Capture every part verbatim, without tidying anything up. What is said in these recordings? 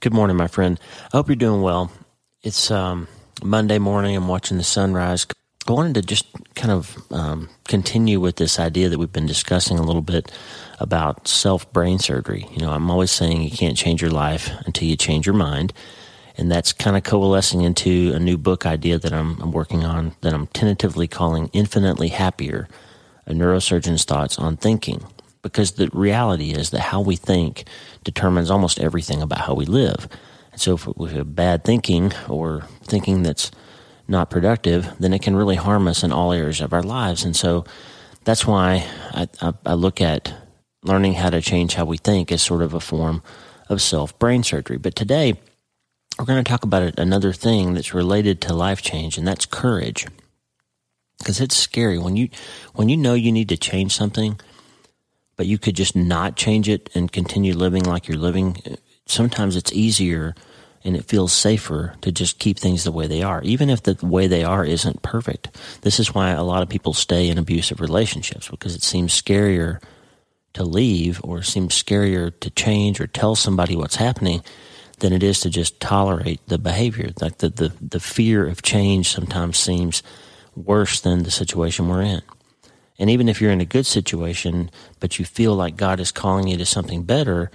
Good morning, my friend. I hope you're doing well. It's um, Monday morning. I'm watching the sunrise. I wanted to just kind of um, continue with this idea that we've been discussing a little bit about self-brain surgery. You know, I'm always saying you can't change your life until you change your mind. And that's kind of coalescing into a new book idea that I'm, I'm working on that I'm tentatively calling Infinitely Happier, A Neurosurgeon's Thoughts on Thinking. Because the reality is that how we think determines almost everything about how we live. And so if we have bad thinking or thinking that's not productive, then it can really harm us in all areas of our lives. And so that's why I, I, I look at learning how to change how we think as sort of a form of self-brain surgery. But today, we're going to talk about another thing that's related to life change, and that's courage. Because it's scary. When you, when you know you need to change something, but you could just not change it and continue living like you're living, sometimes it's easier and it feels safer to just keep things the way they are, even if the way they are isn't perfect. This is why a lot of people stay in abusive relationships, because it seems scarier to leave or seems scarier to change or tell somebody what's happening than it is to just tolerate the behavior. Like the, the, the fear of change sometimes seems worse than the situation we're in. And even if you're in a good situation, but you feel like God is calling you to something better,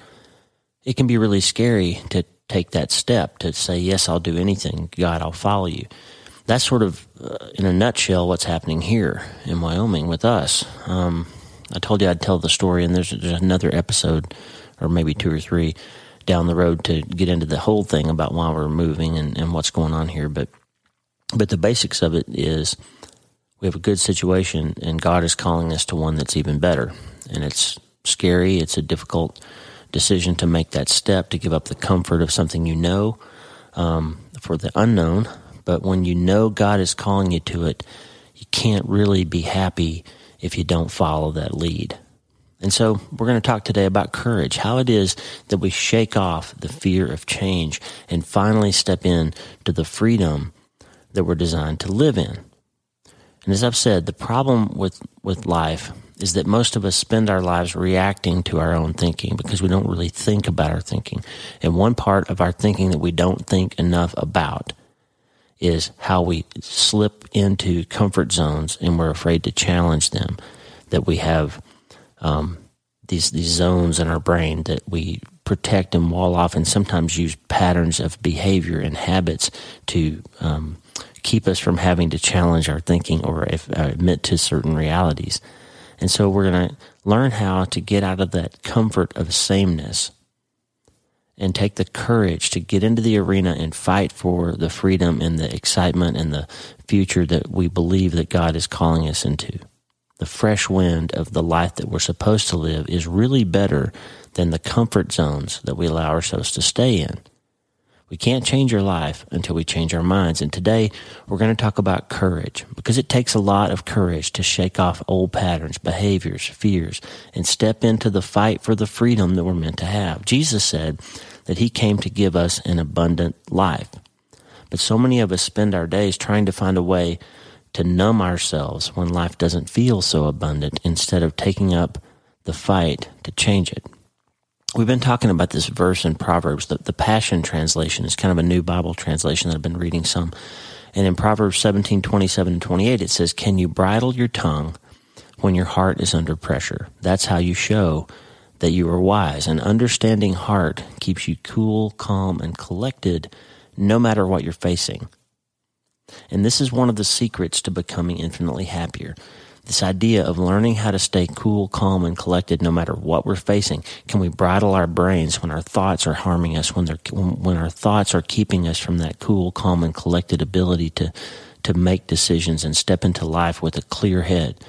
it can be really scary to take that step, to say, yes, I'll do anything. God, I'll follow you. That's sort of, uh, in a nutshell, what's happening here in Wyoming with us. Um, I told you I'd tell the story, and there's, there's another episode, or maybe two or three, down the road to get into the whole thing about why we're moving and, and what's going on here. But, but the basics of it is, we have a good situation, and God is calling us to one that's even better. And it's scary. It's a difficult decision to make that step, to give up the comfort of something you know um, for the unknown. But when you know God is calling you to it, you can't really be happy if you don't follow that lead. And so we're going to talk today about courage, how it is that we shake off the fear of change and finally step in to the freedom that we're designed to live in. And as I've said, the problem with, with life is that most of us spend our lives reacting to our own thinking because we don't really think about our thinking. And one part of our thinking that we don't think enough about is how we slip into comfort zones and we're afraid to challenge them, that we have um, these these zones in our brain that we protect and wall off and sometimes use patterns of behavior and habits to um keep us from having to challenge our thinking or admit to certain realities. And so we're going to learn how to get out of that comfort of sameness and take the courage to get into the arena and fight for the freedom and the excitement and the future that we believe that God is calling us into. The fresh wind of the life that we're supposed to live is really better than the comfort zones that we allow ourselves to stay in. We can't change our life until we change our minds. And today we're going to talk about courage, because it takes a lot of courage to shake off old patterns, behaviors, fears, and step into the fight for the freedom that we're meant to have. Jesus said that he came to give us an abundant life. But so many of us spend our days trying to find a way to numb ourselves when life doesn't feel so abundant instead of taking up the fight to change it. We've been talking about this verse in Proverbs. The, the Passion Translation is kind of a new Bible translation that I've been reading some. And in Proverbs seventeen, twenty-seven and twenty-eight, it says, "Can you bridle your tongue when your heart is under pressure? That's how you show that you are wise. An understanding heart keeps you cool, calm, and collected no matter what you're facing." And this is one of the secrets to becoming infinitely happier. This idea of learning how to stay cool, calm, and collected no matter what we're facing. Can we bridle our brains when our thoughts are harming us, when they're, when our thoughts are keeping us from that cool, calm, and collected ability to, to make decisions and step into life with a clear head?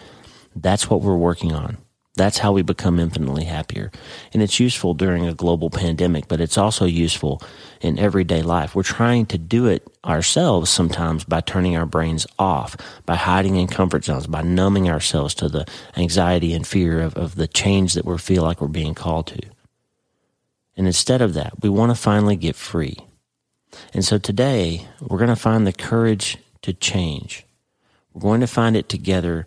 That's what we're working on. That's how we become infinitely happier. And it's useful during a global pandemic, but it's also useful in everyday life. We're trying to do it ourselves sometimes by turning our brains off, by hiding in comfort zones, by numbing ourselves to the anxiety and fear of, of the change that we feel like we're being called to. And instead of that, we want to finally get free. And so today, we're going to find the courage to change. We're going to find it together,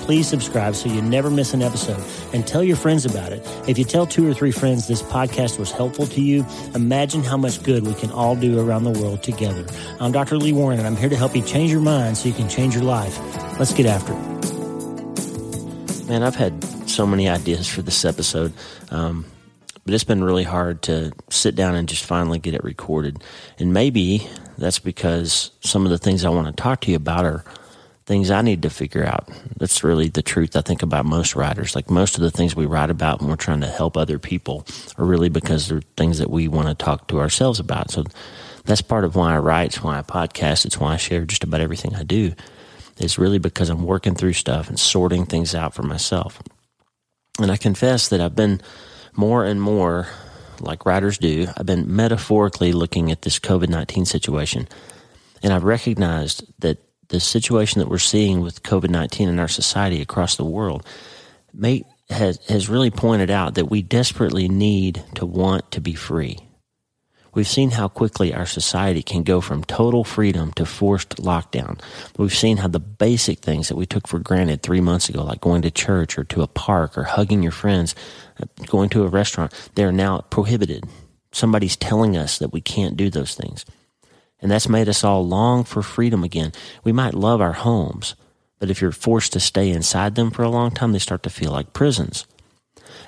please subscribe so you never miss an episode, and tell your friends about it. If you tell two or three friends this podcast was helpful to you, imagine how much good we can all do around the world together. I'm Doctor Lee Warren, and I'm here to help you change your mind so you can change your life. Let's get after it. Man, I've had so many ideas for this episode, um, but it's been really hard to sit down and just finally get it recorded. And maybe that's because some of the things I want to talk to you about are things I need to figure out. That's really the truth I think about most writers. Like most of the things we write about when we're trying to help other people are really because they're things that we want to talk to ourselves about. So that's part of why I write. It's why I podcast. It's why I share just about everything I do. It's really because I'm working through stuff and sorting things out for myself. And I confess that I've been more and more, like writers do, I've been metaphorically looking at this covid nineteen situation. And I've recognized that the situation that we're seeing with covid nineteen in our society across the world may, has, has really pointed out that we desperately need to want to be free. We've seen how quickly our society can go from total freedom to forced lockdown. We've seen how the basic things that we took for granted three months ago, like going to church or to a park or hugging your friends, going to a restaurant, they are now prohibited. Somebody's telling us that we can't do those things. And that's made us all long for freedom again. We might love our homes, but if you're forced to stay inside them for a long time, they start to feel like prisons.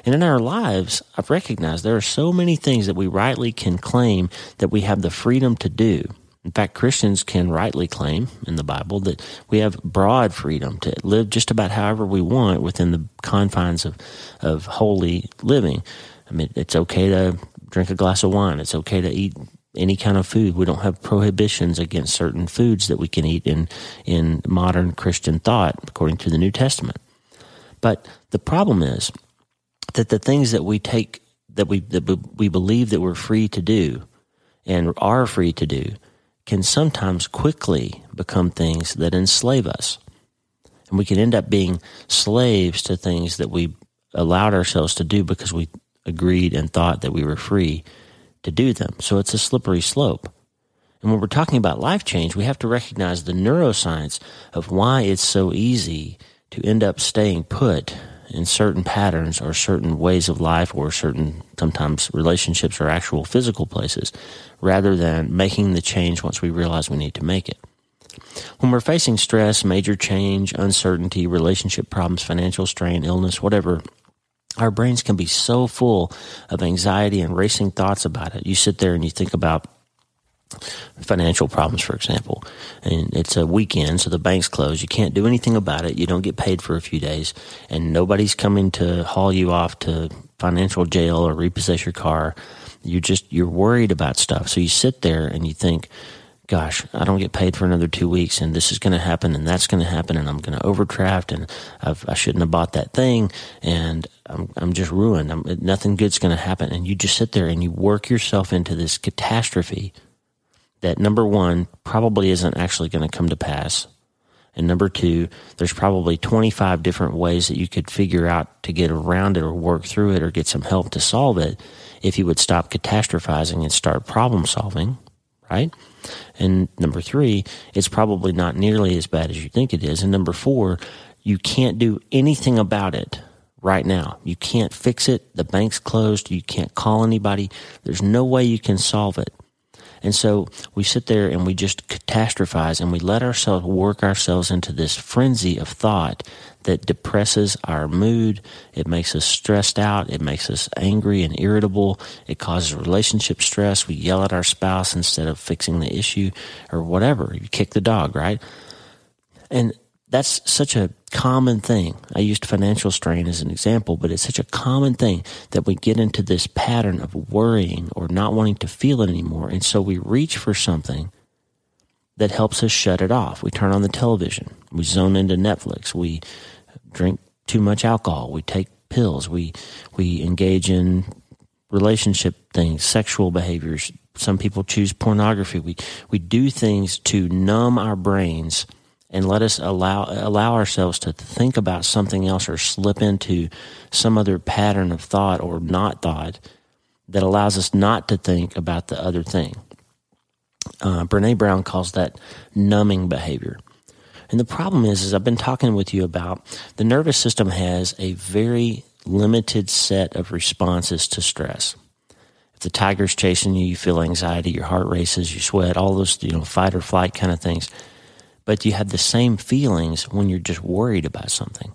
And in our lives, I've recognized there are so many things that we rightly can claim that we have the freedom to do. In fact, Christians can rightly claim in the Bible that we have broad freedom to live just about however we want within the confines of, of holy living. I mean, it's okay to drink a glass of wine. It's okay to eat any kind of food. We don't have prohibitions against certain foods that we can eat in, in modern Christian thought, according to the New Testament. But the problem is that the things that we take, that we that we believe that we're free to do and are free to do can sometimes quickly become things that enslave us. And we can end up being slaves to things that we allowed ourselves to do because we agreed and thought that we were free to do them. So it's a slippery slope. And when we're talking about life change, we have to recognize the neuroscience of why it's so easy to end up staying put in certain patterns or certain ways of life or certain sometimes relationships or actual physical places rather than making the change once we realize we need to make it. When we're facing stress, major change, uncertainty, relationship problems, financial strain, illness, whatever, our brains can be so full of anxiety and racing thoughts about it. You sit there and you think about financial problems, for example, and it's a weekend, so the bank's closed. You can't do anything about it. You don't get paid for a few days, and nobody's coming to haul you off to financial jail or repossess your car. You just, you're worried about stuff. So you sit there and you think, gosh, I don't get paid for another two weeks and this is going to happen and that's going to happen and I'm going to overdraft and I've, I shouldn't have bought that thing and I'm, I'm just ruined. I'm, nothing good's going to happen. And you just sit there and you work yourself into this catastrophe that, number one, probably isn't actually going to come to pass. And number two, there's probably twenty-five different ways that you could figure out to get around it or work through it or get some help to solve it if you would stop catastrophizing and start problem solving, right? And number three, it's probably not nearly as bad as you think it is. And number four, you can't do anything about it right now. You can't fix it. The bank's closed. You can't call anybody. There's no way you can solve it. And so we sit there and we just catastrophize and we let ourselves work ourselves into this frenzy of thought that depresses our mood. It makes us stressed out. It makes us angry and irritable. It causes relationship stress. We yell at our spouse instead of fixing the issue or whatever. You kick the dog, right? And that's such a common thing. I used financial strain as an example, but it's such a common thing that we get into this pattern of worrying or not wanting to feel it anymore. And so we reach for something that helps us shut it off. We turn on the television. We zone into Netflix. We drink too much alcohol. We take pills. We we engage in relationship things, sexual behaviors. Some people choose pornography. We we do things to numb our brains and let us allow allow ourselves to think about something else or slip into some other pattern of thought or not thought that allows us not to think about the other thing. Uh, Brene Brown calls that numbing behavior. And the problem is, is I've been talking with you about the nervous system has a very limited set of responses to stress. If the tiger's chasing you, you feel anxiety, your heart races, you sweat, all those, you know, fight or flight kind of things. But you have the same feelings when you're just worried about something.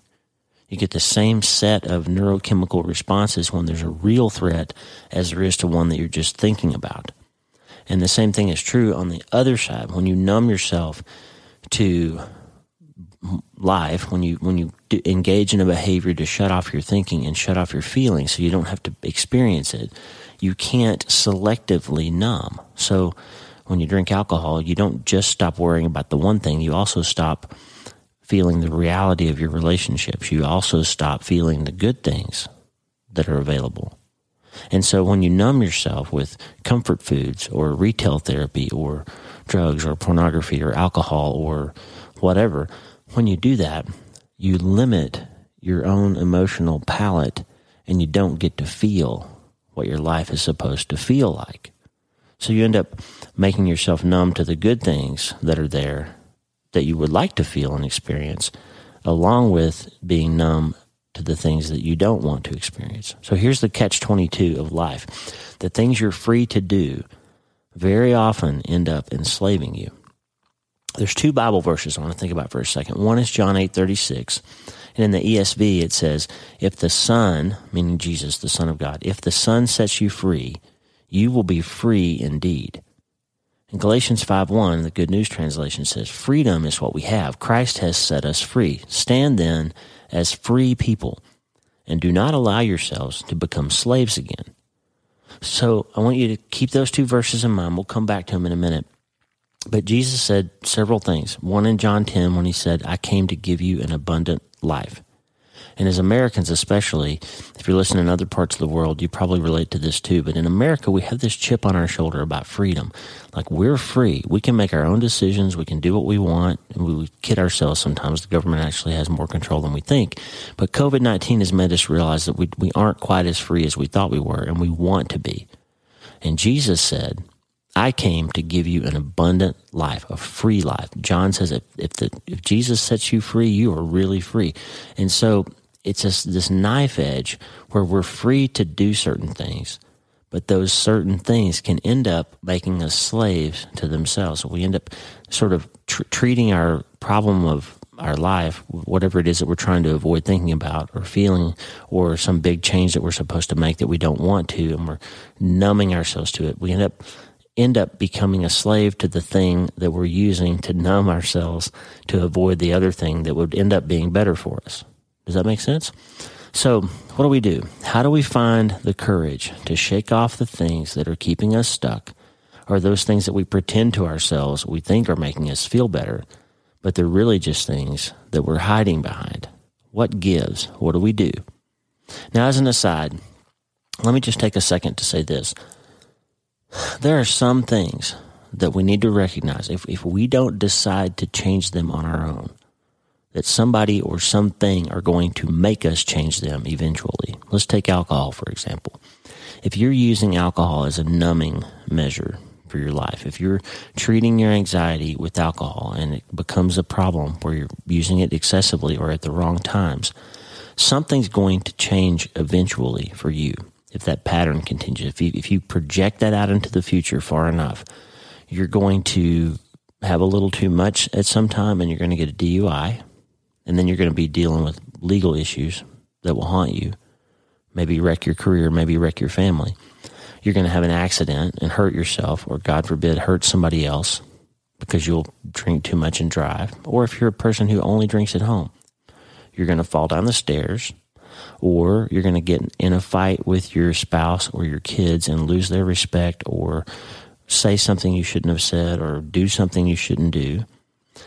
You get the same set of neurochemical responses when there's a real threat as there is to one that you're just thinking about. And the same thing is true on the other side. When you numb yourself to life, when you when you engage in a behavior to shut off your thinking and shut off your feelings so you don't have to experience it, you can't selectively numb. So when you drink alcohol, you don't just stop worrying about the one thing. You also stop feeling the reality of your relationships. You also stop feeling the good things that are available. And so when you numb yourself with comfort foods or retail therapy or drugs or pornography or alcohol or whatever, when you do that, you limit your own emotional palate and you don't get to feel what your life is supposed to feel like. So you end up making yourself numb to the good things that are there that you would like to feel and experience, along with being numb to the things that you don't want to experience. So here's the catch twenty-two of life. The things you're free to do very often end up enslaving you. There's two Bible verses I want to think about for a second. One is John eight thirty-six, and in the E S V it says, if the Son, meaning Jesus, the Son of God, if the Son sets you free, you will be free indeed. In Galatians five one, the Good News Translation says, freedom is what we have. Christ has set us free. Stand then as free people and do not allow yourselves to become slaves again. So I want you to keep those two verses in mind. We'll come back to them in a minute. But Jesus said several things. One in John ten when he said, I came to give you an abundant life. And as Americans especially, if you're listening in other parts of the world, you probably relate to this too. But in America, we have this chip on our shoulder about freedom. Like, we're free. We can make our own decisions. We can do what we want. And we kid ourselves sometimes. The government actually has more control than we think. But covid nineteen has made us realize that we, we aren't quite as free as we thought we were, and we want to be. And Jesus said, I came to give you an abundant life, a free life. John says if, if, the, if Jesus sets you free, you are really free. And so it's just this knife edge where we're free to do certain things, but those certain things can end up making us slaves to themselves. So we end up sort of tr- treating our problem of our life, whatever it is that we're trying to avoid thinking about or feeling or some big change that we're supposed to make that we don't want to, and we're numbing ourselves to it. We end up end up becoming a slave to the thing that we're using to numb ourselves to avoid the other thing that would end up being better for us. Does that make sense? So what do we do? How do we find the courage to shake off the things that are keeping us stuck, or those things that we pretend to ourselves we think are making us feel better, but they're really just things that we're hiding behind? What gives? What do we do? Now, as an aside, let me just take a second to say this. There are some things that we need to recognize if, if we don't decide to change them on our own, that somebody or something are going to make us change them eventually. Let's take alcohol, for example. If you're using alcohol as a numbing measure for your life, if you're treating your anxiety with alcohol and it becomes a problem where you're using it excessively or at the wrong times, something's going to change eventually for you if that pattern continues. If you, if you project that out into the future far enough, you're going to have a little too much at some time, and you're going to get a D U I, and then you're going to be dealing with legal issues that will haunt you, maybe wreck your career, maybe wreck your family. You're going to have an accident and hurt yourself, or God forbid, hurt somebody else because you'll drink too much and drive. Or if you're a person who only drinks at home, you're going to fall down the stairs, or you're going to get in a fight with your spouse or your kids and lose their respect, or say something you shouldn't have said, or do something you shouldn't do,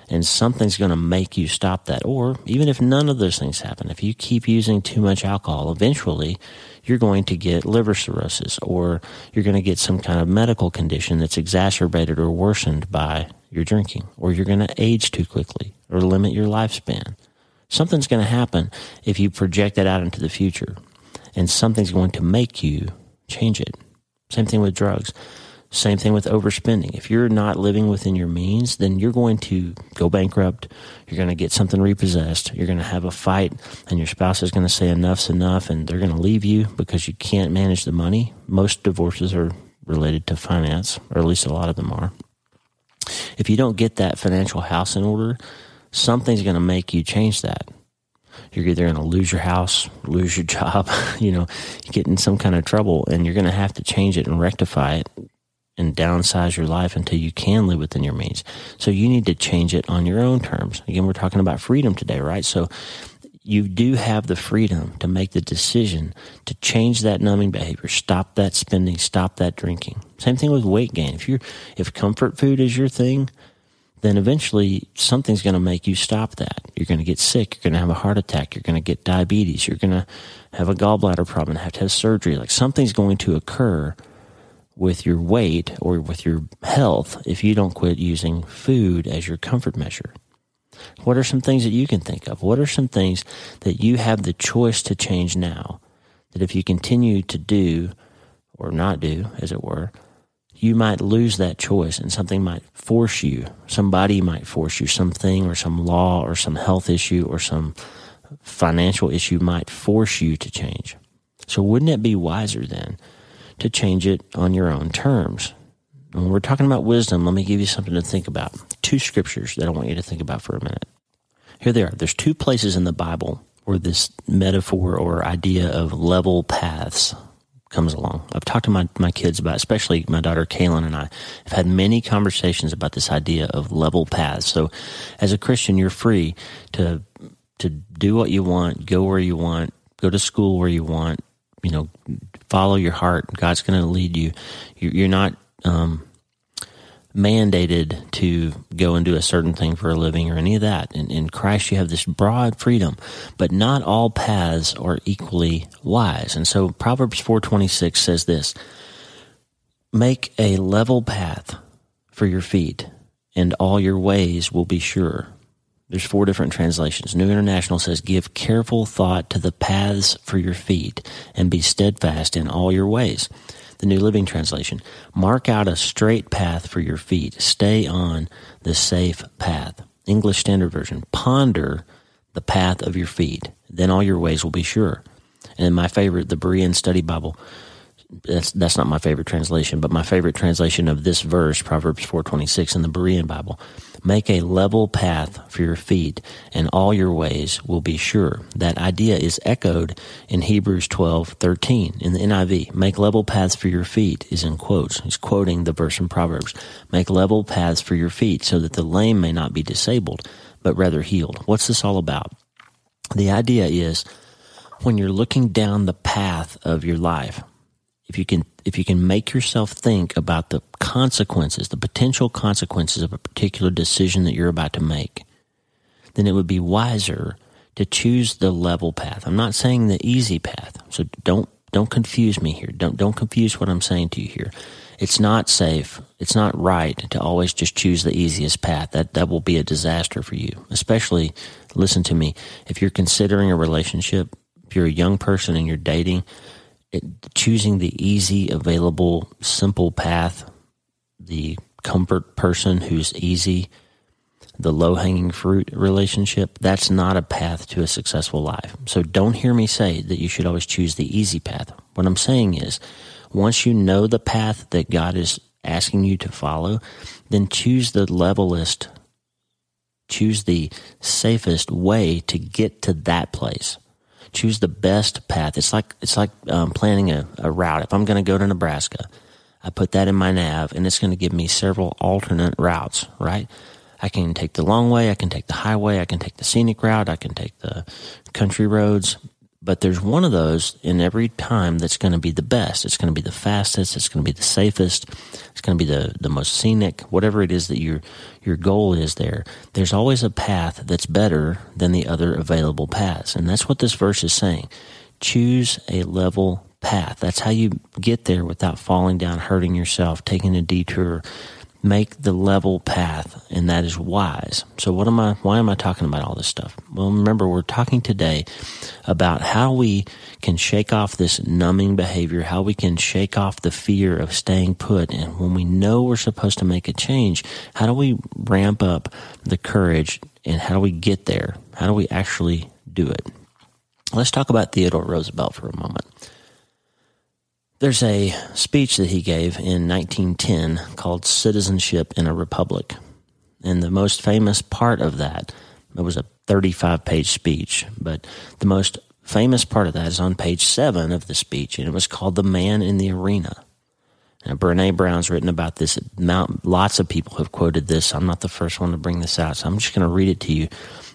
and something's going to make you stop that. Or even if none of those things happen, if you keep using too much alcohol, eventually you're going to get liver cirrhosis, or you're going to get some kind of medical condition that's exacerbated or worsened by your drinking, or you're going to age too quickly or limit your lifespan. Something's going to happen if you project that out into the future, and something's going to make you change it. Same thing with drugs. Same thing with overspending. If you're not living within your means, then you're going to go bankrupt. You're going to get something repossessed. You're going to have a fight, and your spouse is going to say enough's enough, and they're going to leave you because you can't manage the money. Most divorces are related to finance, or at least a lot of them are. If you don't get that financial house in order, something's going to make you change that. You're either going to lose your house, lose your job, you know, you get in some kind of trouble, and you're going to have to change it and rectify it and downsize your life until you can live within your means. So you need to change it on your own terms. Again, we're talking about freedom today, right? So you do have the freedom to make the decision to change that numbing behavior, stop that spending, stop that drinking. Same thing with weight gain. If you're, if comfort food is your thing, then eventually something's going to make you stop that. You're going to get sick. You're going to have a heart attack. You're going to get diabetes. You're going to have a gallbladder problem and have to have surgery. Like, something's going to occur with your weight or with your health if you don't quit using food as your comfort measure. What are some things that you can think of? What are some things that you have the choice to change now that if you continue to do or not do, as it were, you might lose that choice, and something might force you, somebody might force you, something or some law or some health issue or some financial issue might force you to change. So wouldn't it be wiser then to change it on your own terms? When we're talking about wisdom, let me give you something to think about. Two scriptures that I want you to think about for a minute. Here they are. There's two places in the Bible where this metaphor or idea of level paths comes along. I've talked to my, my kids about, especially my daughter Kaylin and I, have had many conversations about this idea of level paths. So as a Christian, you're free to to do what you want, go where you want, go to school where you want, you know, follow your heart. God's going to lead you. You're not um, mandated to go and do a certain thing for a living or any of that. In, in Christ, you have this broad freedom, but not all paths are equally wise. And so Proverbs four twenty-six says this: make a level path for your feet, and all your ways will be sure. There's four different translations. New International says, give careful thought to the paths for your feet and be steadfast in all your ways. The New Living Translation, mark out a straight path for your feet. Stay on the safe path. English Standard Version, ponder the path of your feet. Then all your ways will be sure. And my favorite, the Berean Study Bible, That's, that's not my favorite translation, but my favorite translation of this verse, Proverbs four twenty-six in the Berean Bible, make a level path for your feet and all your ways will be sure. That idea is echoed in Hebrews twelve thirteen in the N I V. Make level paths for your feet is in quotes. He's quoting the verse in Proverbs. Make level paths for your feet so that the lame may not be disabled, but rather healed. What's this all about? The idea is when you're looking down the path of your life, If you can, if you can make yourself think about the consequences, the potential consequences of a particular decision that you're about to make, then it would be wiser to choose the level path. I'm not saying the easy path, so don't don't confuse me here. Don't don't confuse what I'm saying to you here. It's not safe. It's not right to always just choose the easiest path. That that will be a disaster for you. Especially, listen to me, if you're considering a relationship, if you're a young person and you're dating. It, choosing the easy, available, simple path, the comfort person who's easy, the low-hanging fruit relationship, that's not a path to a successful life. So don't hear me say that you should always choose the easy path. What I'm saying is, once you know the path that God is asking you to follow, then choose the levelest, choose the safest way to get to that place. Choose the best path. It's like it's like um, planning a, a route. If I'm going to go to Nebraska, I put that in my nav, and it's going to give me several alternate routes, right? I can take the long way. I can take the highway. I can take the scenic route. I can take the country roads. But there's one of those in every time that's going to be the best. It's going to be the fastest. It's going to be the safest. It's going to be the, the most scenic, whatever it is that your your goal is there. There's always a path that's better than the other available paths. And that's what this verse is saying. Choose a level path. That's how you get there without falling down, hurting yourself, taking a detour. Make the level path, and that is wise. So what am I, why am I talking about all this stuff? Well, remember, we're talking today about how we can shake off this numbing behavior, how we can shake off the fear of staying put. And when we know we're supposed to make a change, how do we ramp up the courage, and how do we get there? How do we actually do it? Let's talk about Theodore Roosevelt for a moment. There's a speech that he gave in nineteen ten called Citizenship in a Republic. And the most famous part of that, it was a thirty-five page speech, but the most famous part of that is on page seven of the speech, and it was called The Man in the Arena. Now, Brene Brown's written about this. Lots of people have quoted this. I'm not the first one to bring this out, so I'm just going to read it to you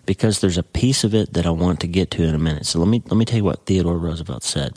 because there's a piece of it that I want to get to in a minute. So let me let me tell you what Theodore Roosevelt said.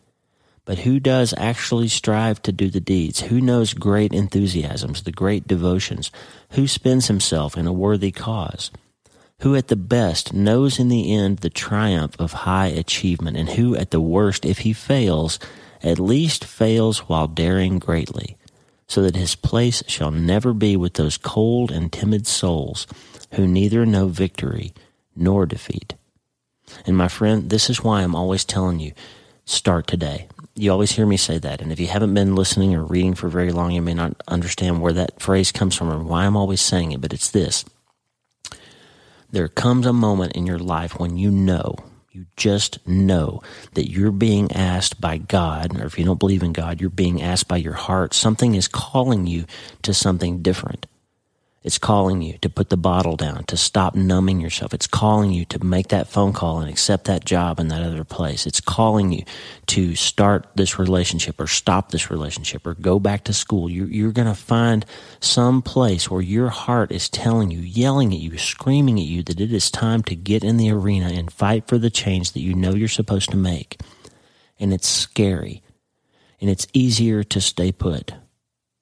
But who does actually strive to do the deeds? Who knows great enthusiasms, the great devotions? Who spends himself in a worthy cause? Who at the best knows in the end the triumph of high achievement? And who at the worst, if he fails, at least fails while daring greatly, so that his place shall never be with those cold and timid souls who neither know victory nor defeat. And my friend, this is why I'm always telling you, start today. You always hear me say that, and if you haven't been listening or reading for very long, you may not understand where that phrase comes from or why I'm always saying it, but it's this. There comes a moment in your life when you know, you just know that you're being asked by God, or if you don't believe in God, you're being asked by your heart. Something is calling you to something different. It's calling you to put the bottle down, to stop numbing yourself. It's calling you to make that phone call and accept that job in that other place. It's calling you to start this relationship or stop this relationship or go back to school. You, you're going to find some place where your heart is telling you, yelling at you, screaming at you that it is time to get in the arena and fight for the change that you know you're supposed to make. And it's scary. And it's easier to stay put.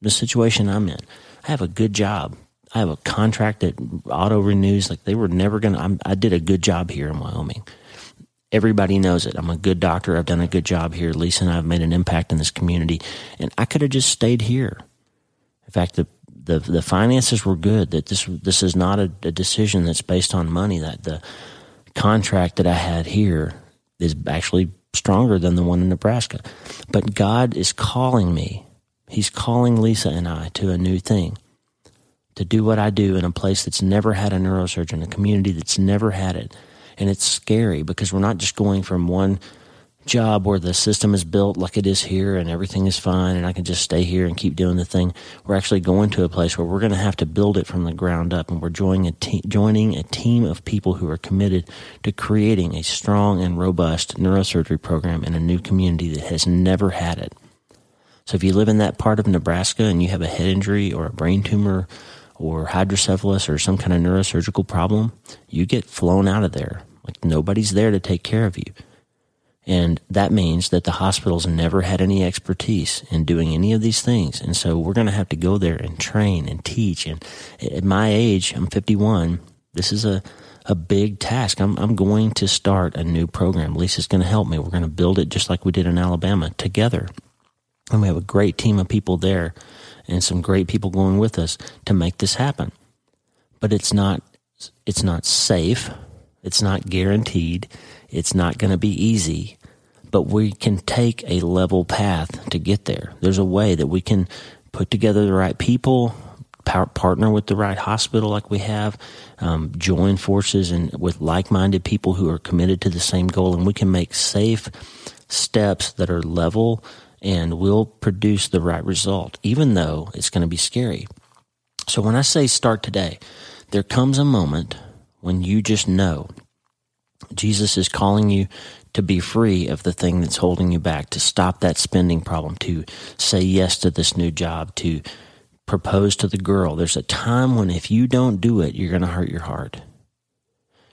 The situation I'm in, I have a good job. I have a contract that auto renews. Like they were never going to, I did a good job here in Wyoming. Everybody knows it. I'm a good doctor. I've done a good job here. Lisa and I have made an impact in this community, and I could have just stayed here. In fact, the, the, the finances were good. That this, this is not a, a decision that's based on money. That the contract that I had here is actually stronger than the one in Nebraska, but God is calling me. He's calling Lisa and I to a new thing. To do what I do in a place that's never had a neurosurgeon, a community that's never had it. And it's scary because we're not just going from one job where the system is built like it is here and everything is fine and I can just stay here and keep doing the thing. We're actually going to a place where we're going to have to build it from the ground up, and we're joining a, te- joining a team of people who are committed to creating a strong and robust neurosurgery program in a new community that has never had it. So if you live in that part of Nebraska and you have a head injury or a brain tumor or hydrocephalus or some kind of neurosurgical problem, you get flown out of there. Like nobody's there to take care of you. And that means that the hospital's never had any expertise in doing any of these things. And so we're going to have to go there and train and teach. And at my age, I'm fifty-one, this is a, a big task. I'm, I'm going to start a new program. Lisa's going to help me. We're going to build it just like we did in Alabama together. And we have a great team of people there and some great people going with us to make this happen. but it's not, it's not safe. It's not guaranteed. It's not going to be easy, but we can take a level path to get there. There's a way that we can put together the right people, partner with the right hospital like we have, um, join forces and with like-minded people who are committed to the same goal, and we can make safe steps that are level and will produce the right result, even though it's going to be scary. So when I say start today, there comes a moment when you just know Jesus is calling you to be free of the thing that's holding you back, to stop that spending problem, to say yes to this new job, to propose to the girl. There's a time when if you don't do it, you're going to hurt your heart.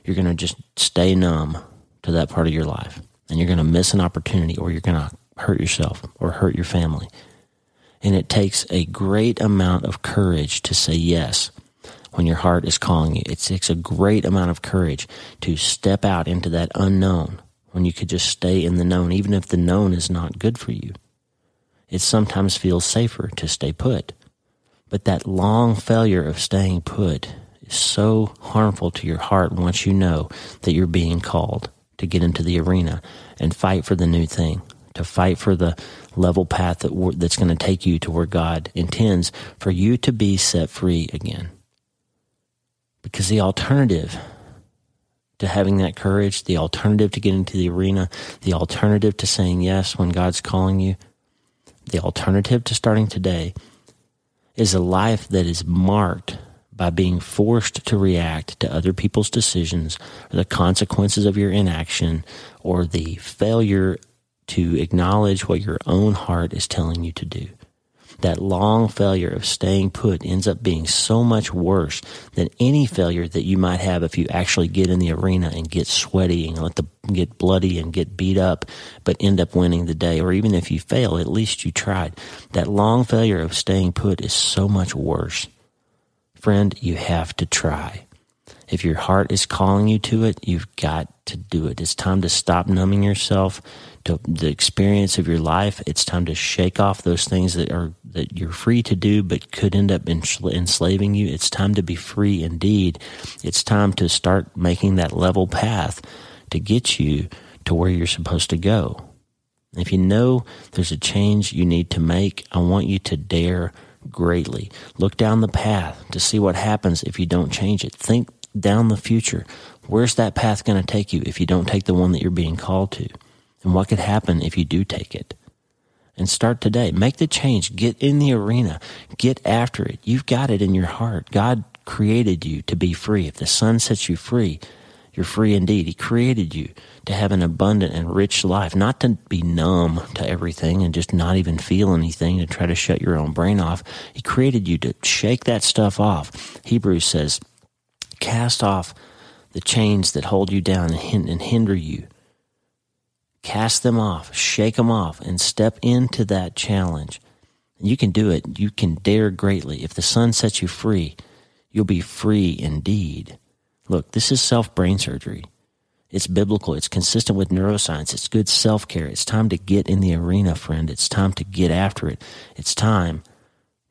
You're going to just stay numb to that part of your life, and you're going to miss an opportunity, or you're going to hurt yourself or hurt your family. And it takes a great amount of courage to say yes when your heart is calling you. It takes a great amount of courage to step out into that unknown when you could just stay in the known, even if the known is not good for you. It sometimes feels safer to stay put, but that long failure of staying put is so harmful to your heart once you know that you're being called to get into the arena and fight for the new thing, to fight for the level path that that's going to take you to where God intends for you to be set free again. Because the alternative to having that courage, the alternative to getting into the arena, the alternative to saying yes when God's calling you, the alternative to starting today is a life that is marked by being forced to react to other people's decisions, or the consequences of your inaction, or the failure to acknowledge what your own heart is telling you to do. That long failure of staying put ends up being so much worse than any failure that you might have if you actually get in the arena and get sweaty and let the get bloody and get beat up, but end up winning the day. Or even if you fail, at least you tried. That long failure of staying put is so much worse. Friend, you have to try. If your heart is calling you to it, you've got to do it. It's time to stop numbing yourself to the experience of your life. It's time to shake off those things that are that you're free to do but could end up enslaving you. It's time to be free indeed. It's time to start making that level path to get you to where you're supposed to go. If you know there's a change you need to make, I want you to dare greatly. Look down the path to see what happens if you don't change it. Think down the future. Where's that path going to take you if you don't take the one that you're being called to? And what could happen if you do take it? And start today. Make the change. Get in the arena. Get after it. You've got it in your heart. God created you to be free. If the sun sets you free, you're free indeed. He created you to have an abundant and rich life, not to be numb to everything and just not even feel anything and try to shut your own brain off. He created you to shake that stuff off. Hebrews says, cast off the chains that hold you down and hinder you. Cast them off, shake them off, and step into that challenge. You can do it. You can dare greatly. If the sun sets you free, you'll be free indeed. Look, this is self-brain surgery. It's biblical. It's consistent with neuroscience. It's good self-care. It's time to get in the arena, friend. It's time to get after it. It's time